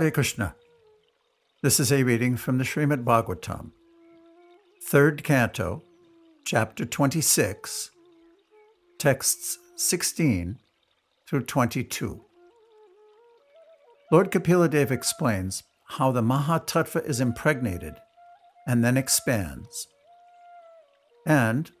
Hare Krishna. This is a reading from the Śrīmad-Bhāgavatam, 3rd Canto, Chapter 26, Texts 16 through 22. Lord Kapiladev explains how the Maha-tattva is impregnated and then expands. And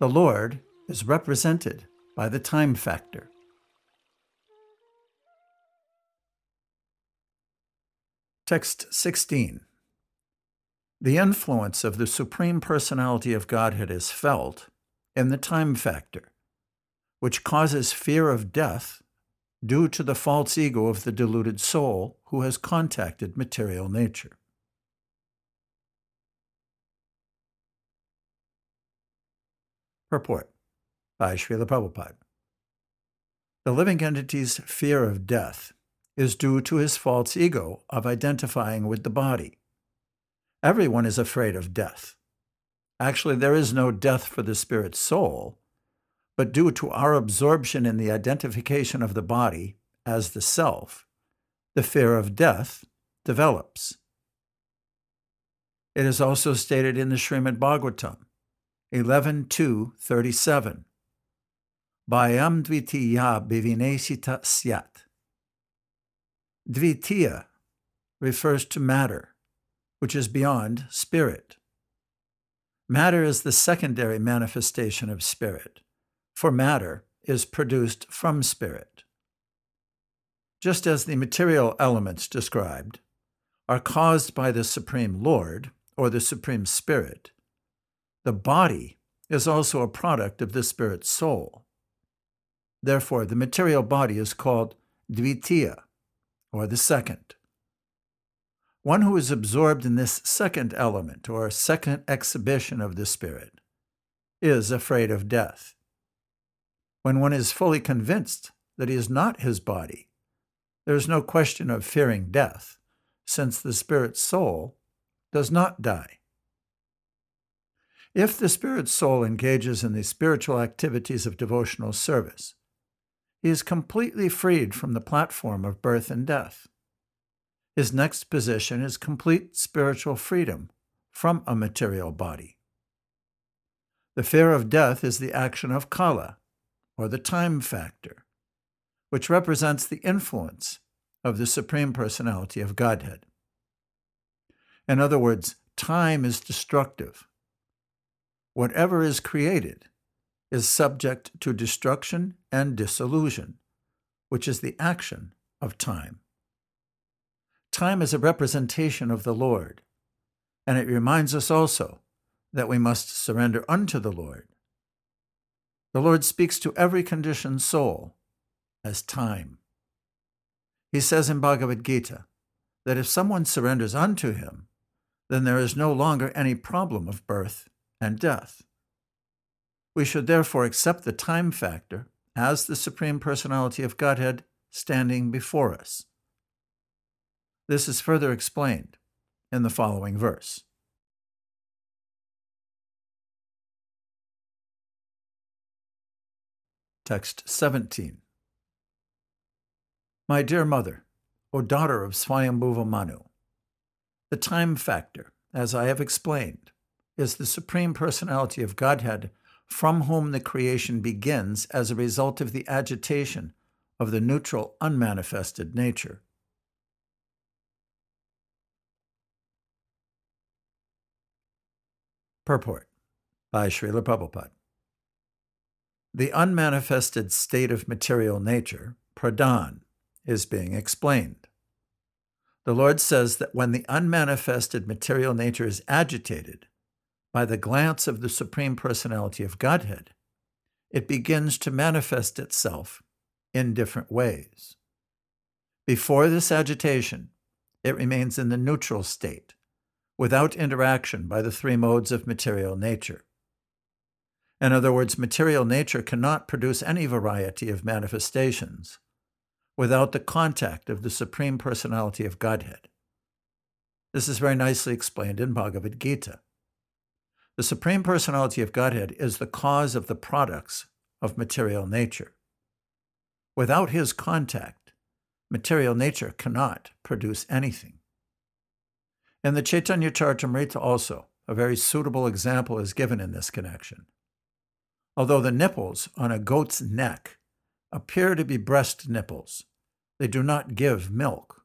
the Lord is represented by the time factor. Text 16. The influence of the Supreme Personality of Godhead is felt in the time factor, which causes fear of death due to the false ego of the deluded soul who has contacted material nature. Purport by Śrīla Prabhupāda. The living entity's fear of death is due to his false ego of identifying with the body. Everyone is afraid of death. Actually, there is no death for the spirit soul, but due to our absorption in the identification of the body as the self, the fear of death develops. It is also stated in the Śrīmad-Bhāgavatam 11:2:37, Bhayam dvitiya bivineshita syat. Dvitiya refers to matter, which is beyond spirit. Matter is the secondary manifestation of spirit, for matter is produced from spirit. Just as the material elements described are caused by the Supreme Lord or the Supreme Spirit, the body is also a product of the spirit soul. Therefore, the material body is called dvitiya, or the second. One who is absorbed in this second element or second exhibition of the spirit is afraid of death. When one is fully convinced that he is not his body, there is no question of fearing death, since the spirit soul does not die. If the spirit soul engages in the spiritual activities of devotional service, he is completely freed from the platform of birth and death. His next position is complete spiritual freedom from a material body. The fear of death is the action of kala, or the time factor, which represents the influence of the Supreme Personality of Godhead. In other words, time is destructive. Whatever is created is subject to destruction and dissolution, which is the action of time. Time is a representation of the Lord, and it reminds us also that we must surrender unto the Lord. The Lord speaks to every conditioned soul as time. He says in Bhagavad Gita that if someone surrenders unto him, then there is no longer any problem of birth and death. We should therefore accept the time factor as the Supreme Personality of Godhead standing before us. This is further explained in the following verse. Text 17. My dear mother, O daughter of Svayambhuva Manu, the time factor, as I have explained, is the Supreme Personality of Godhead from whom the creation begins as a result of the agitation of the neutral, unmanifested nature. Purport by Śrīla Prabhupāda. The unmanifested state of material nature, Pradhan, is being explained. The Lord says that when the unmanifested material nature is agitated by the glance of the Supreme Personality of Godhead, it begins to manifest itself in different ways. Before this agitation, it remains in the neutral state, without interaction by the three modes of material nature. In other words, material nature cannot produce any variety of manifestations without the contact of the Supreme Personality of Godhead. This is very nicely explained in Bhagavad Gita. The Supreme Personality of Godhead is the cause of the products of material nature. Without his contact, Material nature cannot produce anything. And the Caitanya-caritamrita also, a very suitable example is given in this connection. Although the nipples on a goat's neck appear to be breast nipples, they do not give milk.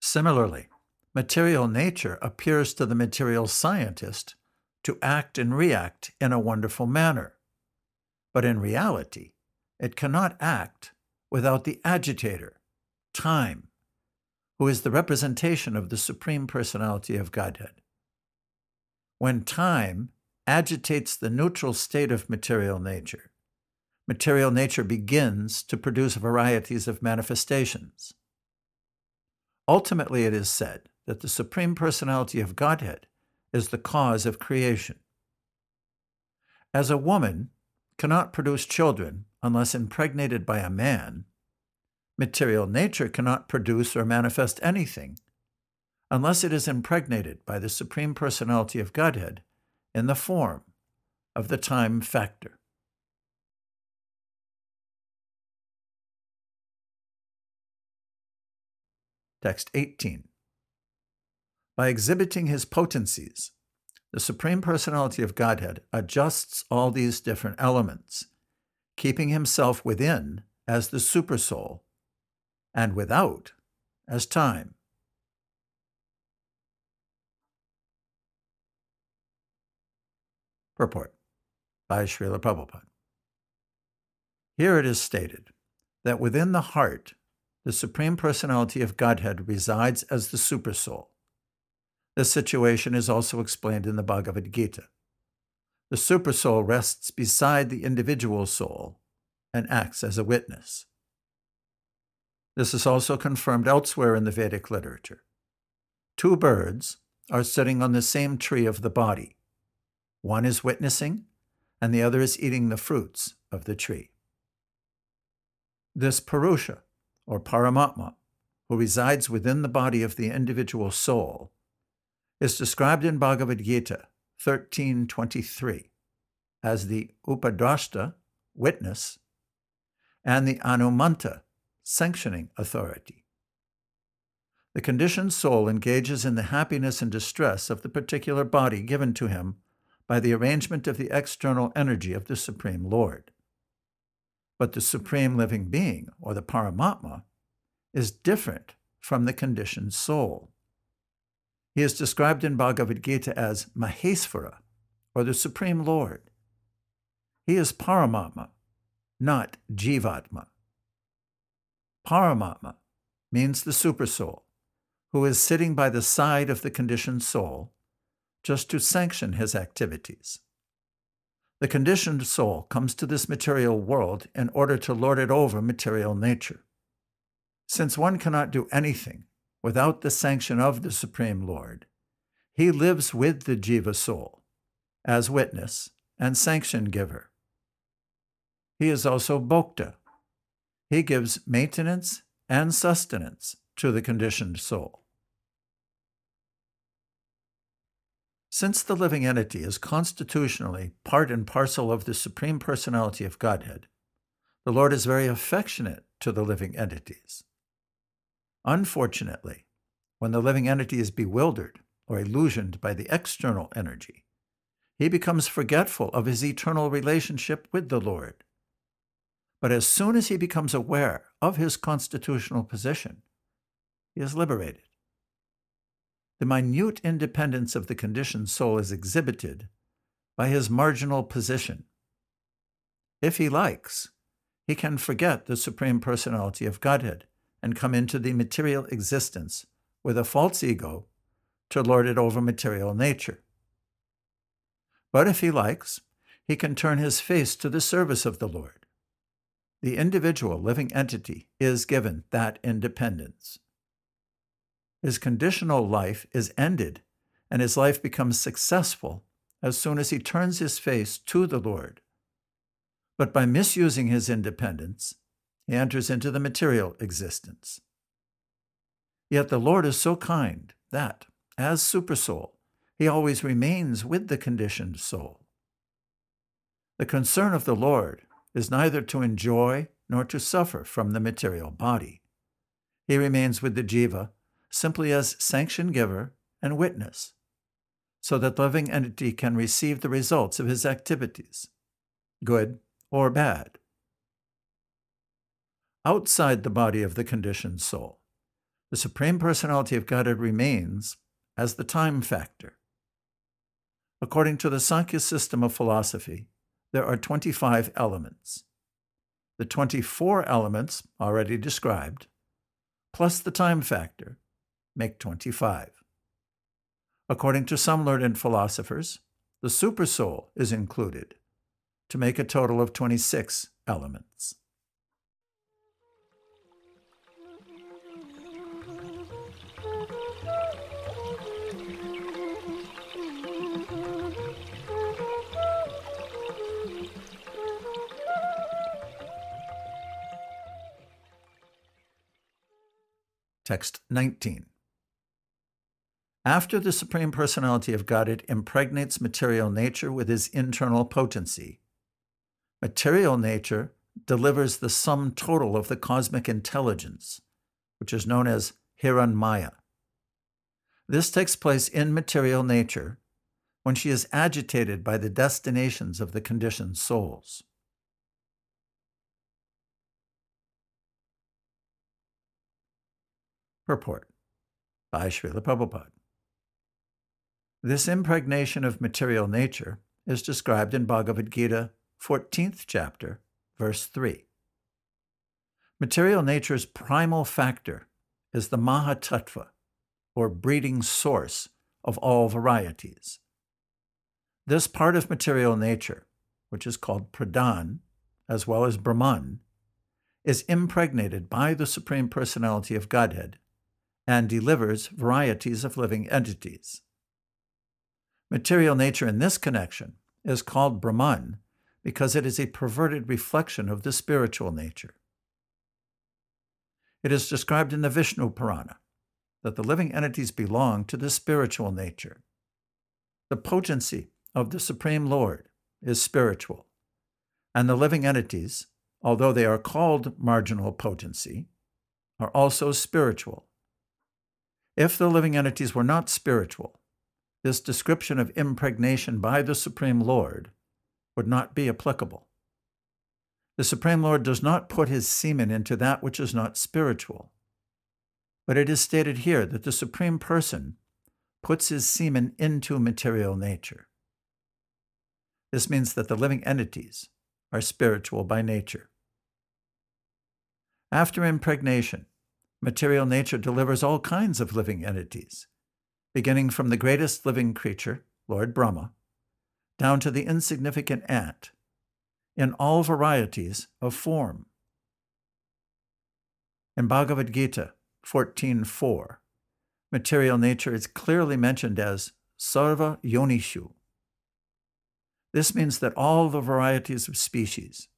Similarly, material nature appears to the material scientist to act and react in a wonderful manner, but in reality, it cannot act without the agitator, time, who is the representation of the Supreme Personality of Godhead. When time agitates the neutral state of material nature begins to produce varieties of manifestations. Ultimately, it is said that the Supreme Personality of Godhead is the cause of creation. As a woman cannot produce children unless impregnated by a man, material nature cannot produce or manifest anything unless it is impregnated by the Supreme Personality of Godhead in the form of the time factor. Text 18. By exhibiting his potencies, the Supreme Personality of Godhead adjusts all these different elements, keeping himself within as the Supersoul and without as time. Purport by Śrīla Prabhupāda. Here it is stated that within the heart, the Supreme Personality of Godhead resides as the Supersoul. This situation is also explained in the Bhagavad Gita. The Supersoul rests beside the individual soul and acts as a witness. This is also confirmed elsewhere in the Vedic literature. Two birds are sitting on the same tree of the body. One is witnessing, and the other is eating the fruits of the tree. This Purusha, or Paramatma, who resides within the body of the individual soul, is described in Bhagavad Gita 13.23 as the Upadrashta, witness, and the Anumanta, sanctioning authority. The conditioned soul engages in the happiness and distress of the particular body given to him by the arrangement of the external energy of the Supreme Lord. But the Supreme Living Being, or the Paramatma, is different from the conditioned soul. He is described in Bhagavad Gita as Mahesvara, or the Supreme Lord. He is Paramatma, not Jivatma. Paramatma means the Supersoul, who is sitting by the side of the conditioned soul just to sanction his activities. The conditioned soul comes to this material world in order to lord it over material nature. Since one cannot do anything without the sanction of the Supreme Lord, he lives with the Jiva soul as witness and sanction giver. He is also Bhokta. He gives maintenance and sustenance to the conditioned soul. Since the living entity is constitutionally part and parcel of the Supreme Personality of Godhead, the Lord is very affectionate to the living entities. Unfortunately, when the living entity is bewildered or illusioned by the external energy, he becomes forgetful of his eternal relationship with the Lord. But as soon as he becomes aware of his constitutional position, he is liberated. The minute independence of the conditioned soul is exhibited by his marginal position. If he likes, he can forget the Supreme Personality of Godhead and come into the material existence with a false ego to lord it over material nature. But if he likes, he can turn his face to the service of the Lord. The individual living entity is given that independence. His conditional life is ended, and his life becomes successful as soon as he turns his face to the Lord. But by misusing his independence, he enters into the material existence. Yet the Lord is so kind that, as Supersoul, he always remains with the conditioned soul. The concern of the Lord is neither to enjoy nor to suffer from the material body, he remains with the jiva simply as sanction giver and witness, so that living entity can receive the results of his activities, good or bad. Outside the body of the conditioned soul, the Supreme Personality of Godhead remains as the time factor. According to the Sankhya system of philosophy, there are 25 elements. The 24 elements already described, plus the time factor, make 25. According to some learned philosophers, the supersoul is included, to make a total of 26 elements. Text 19. After the Supreme Personality of Godhead impregnates material nature with his internal potency, material nature delivers the sum total of the cosmic intelligence, which is known as Hiranmaya. This takes place in material nature when she is agitated by the destinations of the conditioned souls. Purport by Śrīla Prabhupāda. This impregnation of material nature is described in Bhagavad Gita, 14th chapter, verse 3. Material nature's primal factor is the Maha-tattva, or breeding source of all varieties. This part of material nature, which is called Pradhan, as well as Brahman, is impregnated by the Supreme Personality of Godhead and delivers varieties of living entities. Material nature in this connection is called Brahman because it is a perverted reflection of the spiritual nature. It is described in the Vishnu Purana that the living entities belong to the spiritual nature. The potency of the Supreme Lord is spiritual, and the living entities, although they are called marginal potency, are also spiritual. If the living entities were not spiritual, this description of impregnation by the Supreme Lord would not be applicable. The Supreme Lord does not put his semen into that which is not spiritual, but it is stated here that the Supreme Person puts his semen into material nature. This means that the living entities are spiritual by nature. After impregnation, material nature delivers all kinds of living entities, beginning from the greatest living creature, Lord Brahma, down to the insignificant ant, in all varieties of form. In Bhagavad Gita 14.4, material nature is clearly mentioned as Sarva Yonishu. This means that all the varieties of species,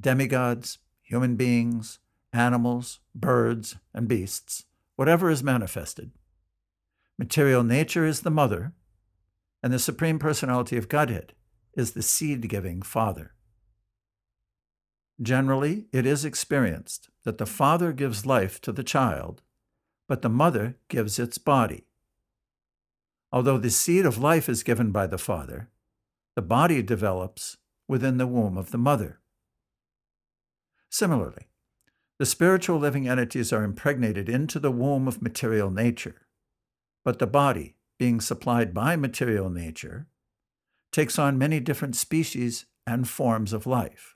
demigods, human beings, animals, birds, and beasts, whatever is manifested, material nature is the mother, and the Supreme Personality of Godhead is the seed-giving Father. Generally, it is experienced that the father gives life to the child, but the mother gives its body. Although the seed of life is given by the father, the body develops within the womb of the mother. Similarly, the spiritual living entities are impregnated into the womb of material nature, but the body, being supplied by material nature, takes on many different species and forms of life.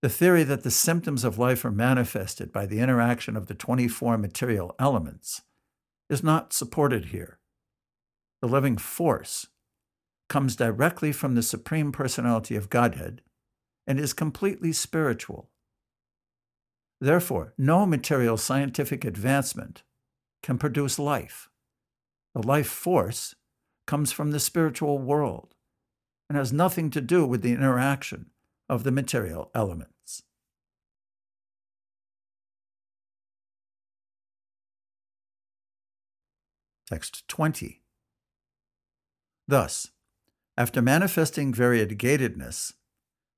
The theory that the symptoms of life are manifested by the interaction of the 24 material elements is not supported here. The living force comes directly from the Supreme Personality of Godhead and is completely spiritual. Therefore, no material scientific advancement can produce life. The life force comes from the spiritual world and has nothing to do with the interaction of the material elements. Text 20. Thus, after manifesting variegatedness,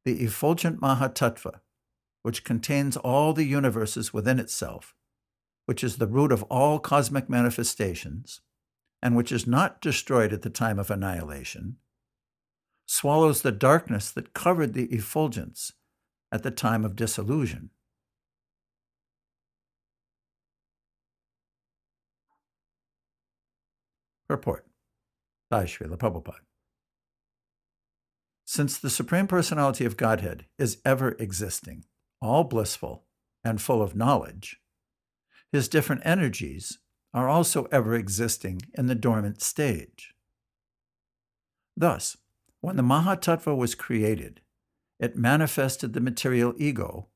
the effulgent Maha-tattva, which contains all the universes within itself, which is the root of all cosmic manifestations, and which is not destroyed at the time of annihilation, swallows the darkness that covered the effulgence at the time of dissolution. Purport by Śrīla Prabhupāda. Since the Supreme Personality of Godhead is ever existing, all blissful and full of knowledge, his different energies are also ever existing in the dormant stage. Thus, when the Maha-tattva was created, it manifested the material ego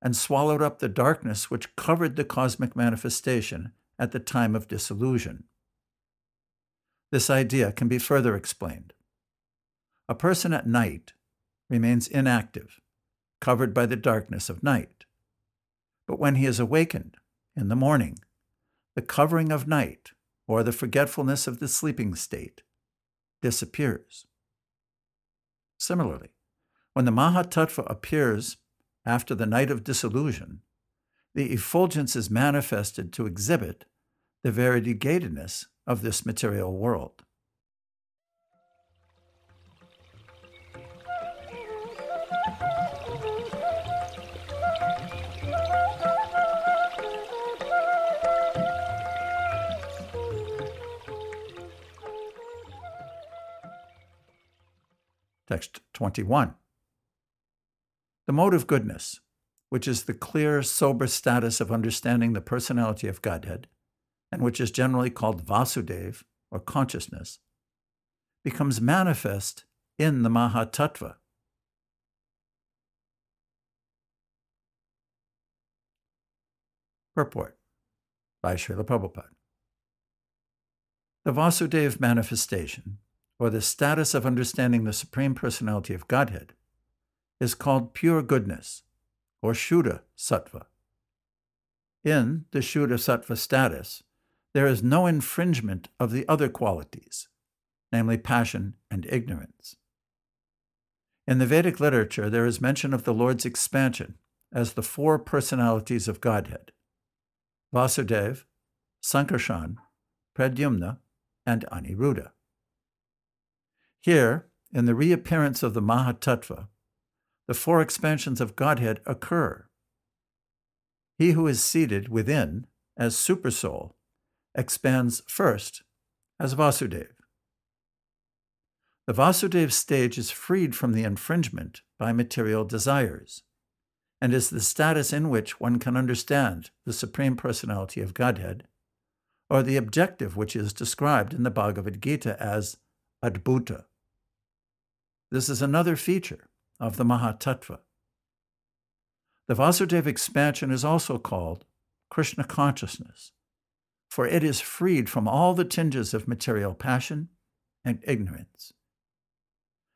and swallowed up the darkness which covered the cosmic manifestation at the time of dissolution. This idea can be further explained. A person at night remains inactive, covered by the darkness of night. But when he is awakened in the morning, the covering of night, or the forgetfulness of the sleeping state, disappears. Similarly, when the Maha-tattva appears after the night of dissolution, the effulgence is manifested to exhibit the variegatedness of this material world. Text 21. The mode of goodness, which is the clear, sober status of understanding the personality of Godhead, and which is generally called Vāsudeva, or consciousness, becomes manifest in the Maha-tattva. Purport by Śrīla Prabhupāda. The Vāsudeva manifestation, or the status of understanding the Supreme Personality of Godhead, is called pure goodness, or Shuddha Sattva. In the Shuddha Sattva status, there is no infringement of the other qualities, namely passion and ignorance. In the Vedic literature, there is mention of the Lord's expansion as the four personalities of Godhead: Vāsudeva, Sankarshan, Pradyumna, and Aniruddha. Here, in the reappearance of the Maha-tattva, the four expansions of Godhead occur. He who is seated within as Supersoul expands first as Vāsudeva. The Vāsudeva stage is freed from the infringement by material desires, and is the status in which one can understand the Supreme Personality of Godhead, or the objective which is described in the Bhagavad Gita as Adbhuta. This is another feature of the Maha-tattva. The Vāsudeva expansion is also called Kṛṣṇa consciousness, for it is freed from all the tinges of material passion and ignorance.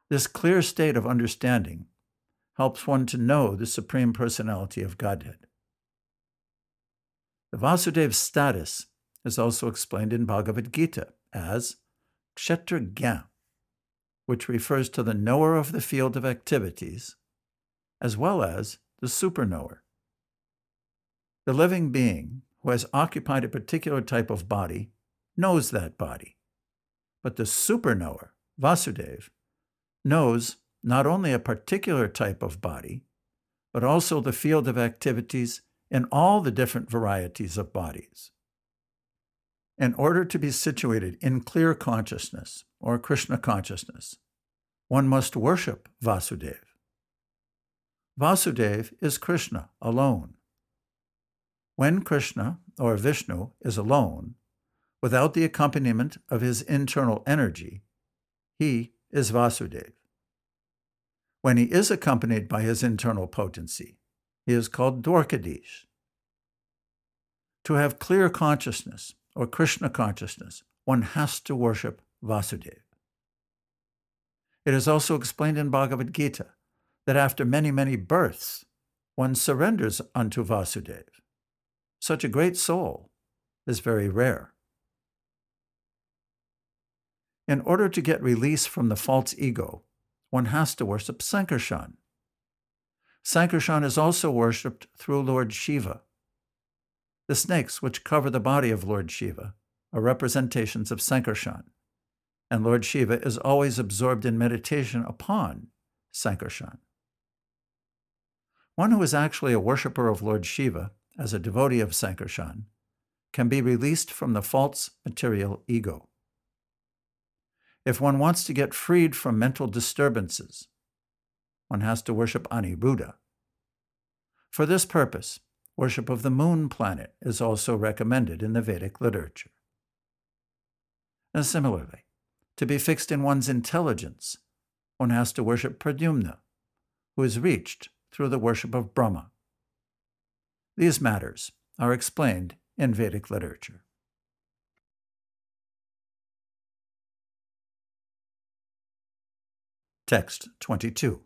This clear state of understanding helps one to know the Supreme Personality of Godhead. The Vāsudeva's status is also explained in Bhagavad Gita as Kshetrajña, which refers to the knower of the field of activities, as well as the superknower. The living being who has occupied a particular type of body knows that body, but the superknower, Vāsudeva, knows not only a particular type of body, but also the field of activities in all the different varieties of bodies. In order to be situated in clear consciousness, or Kṛṣṇa consciousness, one must worship Vāsudeva. Vāsudeva is Kṛṣṇa alone. When Kṛṣṇa, or Vishnu, is alone, without the accompaniment of his internal energy, he is Vāsudeva. When he is accompanied by his internal potency, he is called Dwarkadish. To have clear consciousness, or Kṛṣṇa consciousness, one has to worship Vāsudeva. It is also explained in Bhagavad Gita that after many, many births, one surrenders unto Vāsudeva. Such a great soul is very rare. In order to get release from the false ego, one has to worship Sankarshan. Sankarshan is also worshipped through Lord Shiva. The snakes which cover the body of Lord Shiva are representations of Sankarshan, and Lord Shiva is always absorbed in meditation upon Sankarshan. One who is actually a worshipper of Lord Shiva, as a devotee of Sankarshan, can be released from the false material ego. If one wants to get freed from mental disturbances, one has to worship Aniruddha. For this purpose, worship of the moon planet is also recommended in the Vedic literature. And similarly, to be fixed in one's intelligence, one has to worship Pradyumna, who is reached through the worship of Brahma. These matters are explained in Vedic literature. Text 22.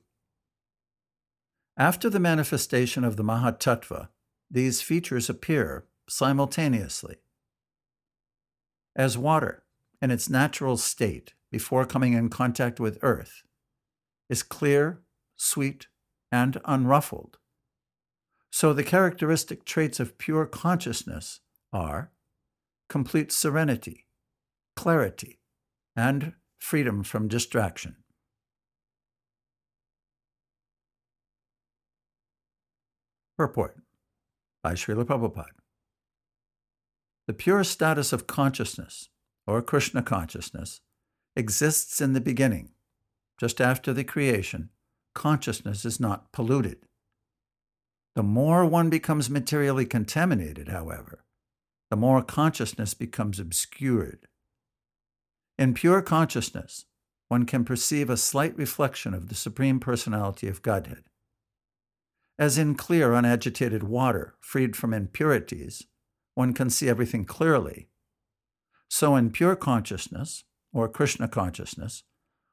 After the manifestation of the Maha-tattva, these features appear simultaneously. As water, in its natural state before coming in contact with earth, is clear, sweet, and unruffled, so the characteristic traits of pure consciousness are complete serenity, clarity, and freedom from distraction. Purport by Śrīla Prabhupāda. The pure status of consciousness, or Kṛṣṇa consciousness, exists in the beginning. Just after the creation, consciousness is not polluted. The more one becomes materially contaminated, however, the more consciousness becomes obscured. In pure consciousness, one can perceive a slight reflection of the Supreme Personality of Godhead. As in clear, unagitated water, freed from impurities, one can see everything clearly, so in pure consciousness, or Kṛṣṇa consciousness,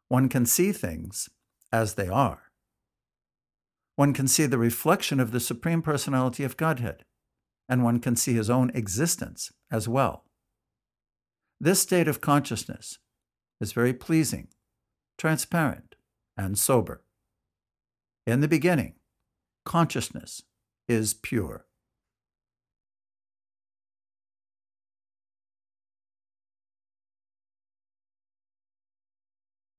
one can see things as they are. One can see the reflection of the Supreme Personality of Godhead, and one can see his own existence as well. This state of consciousness is very pleasing, transparent, and sober. In the beginning, consciousness is pure.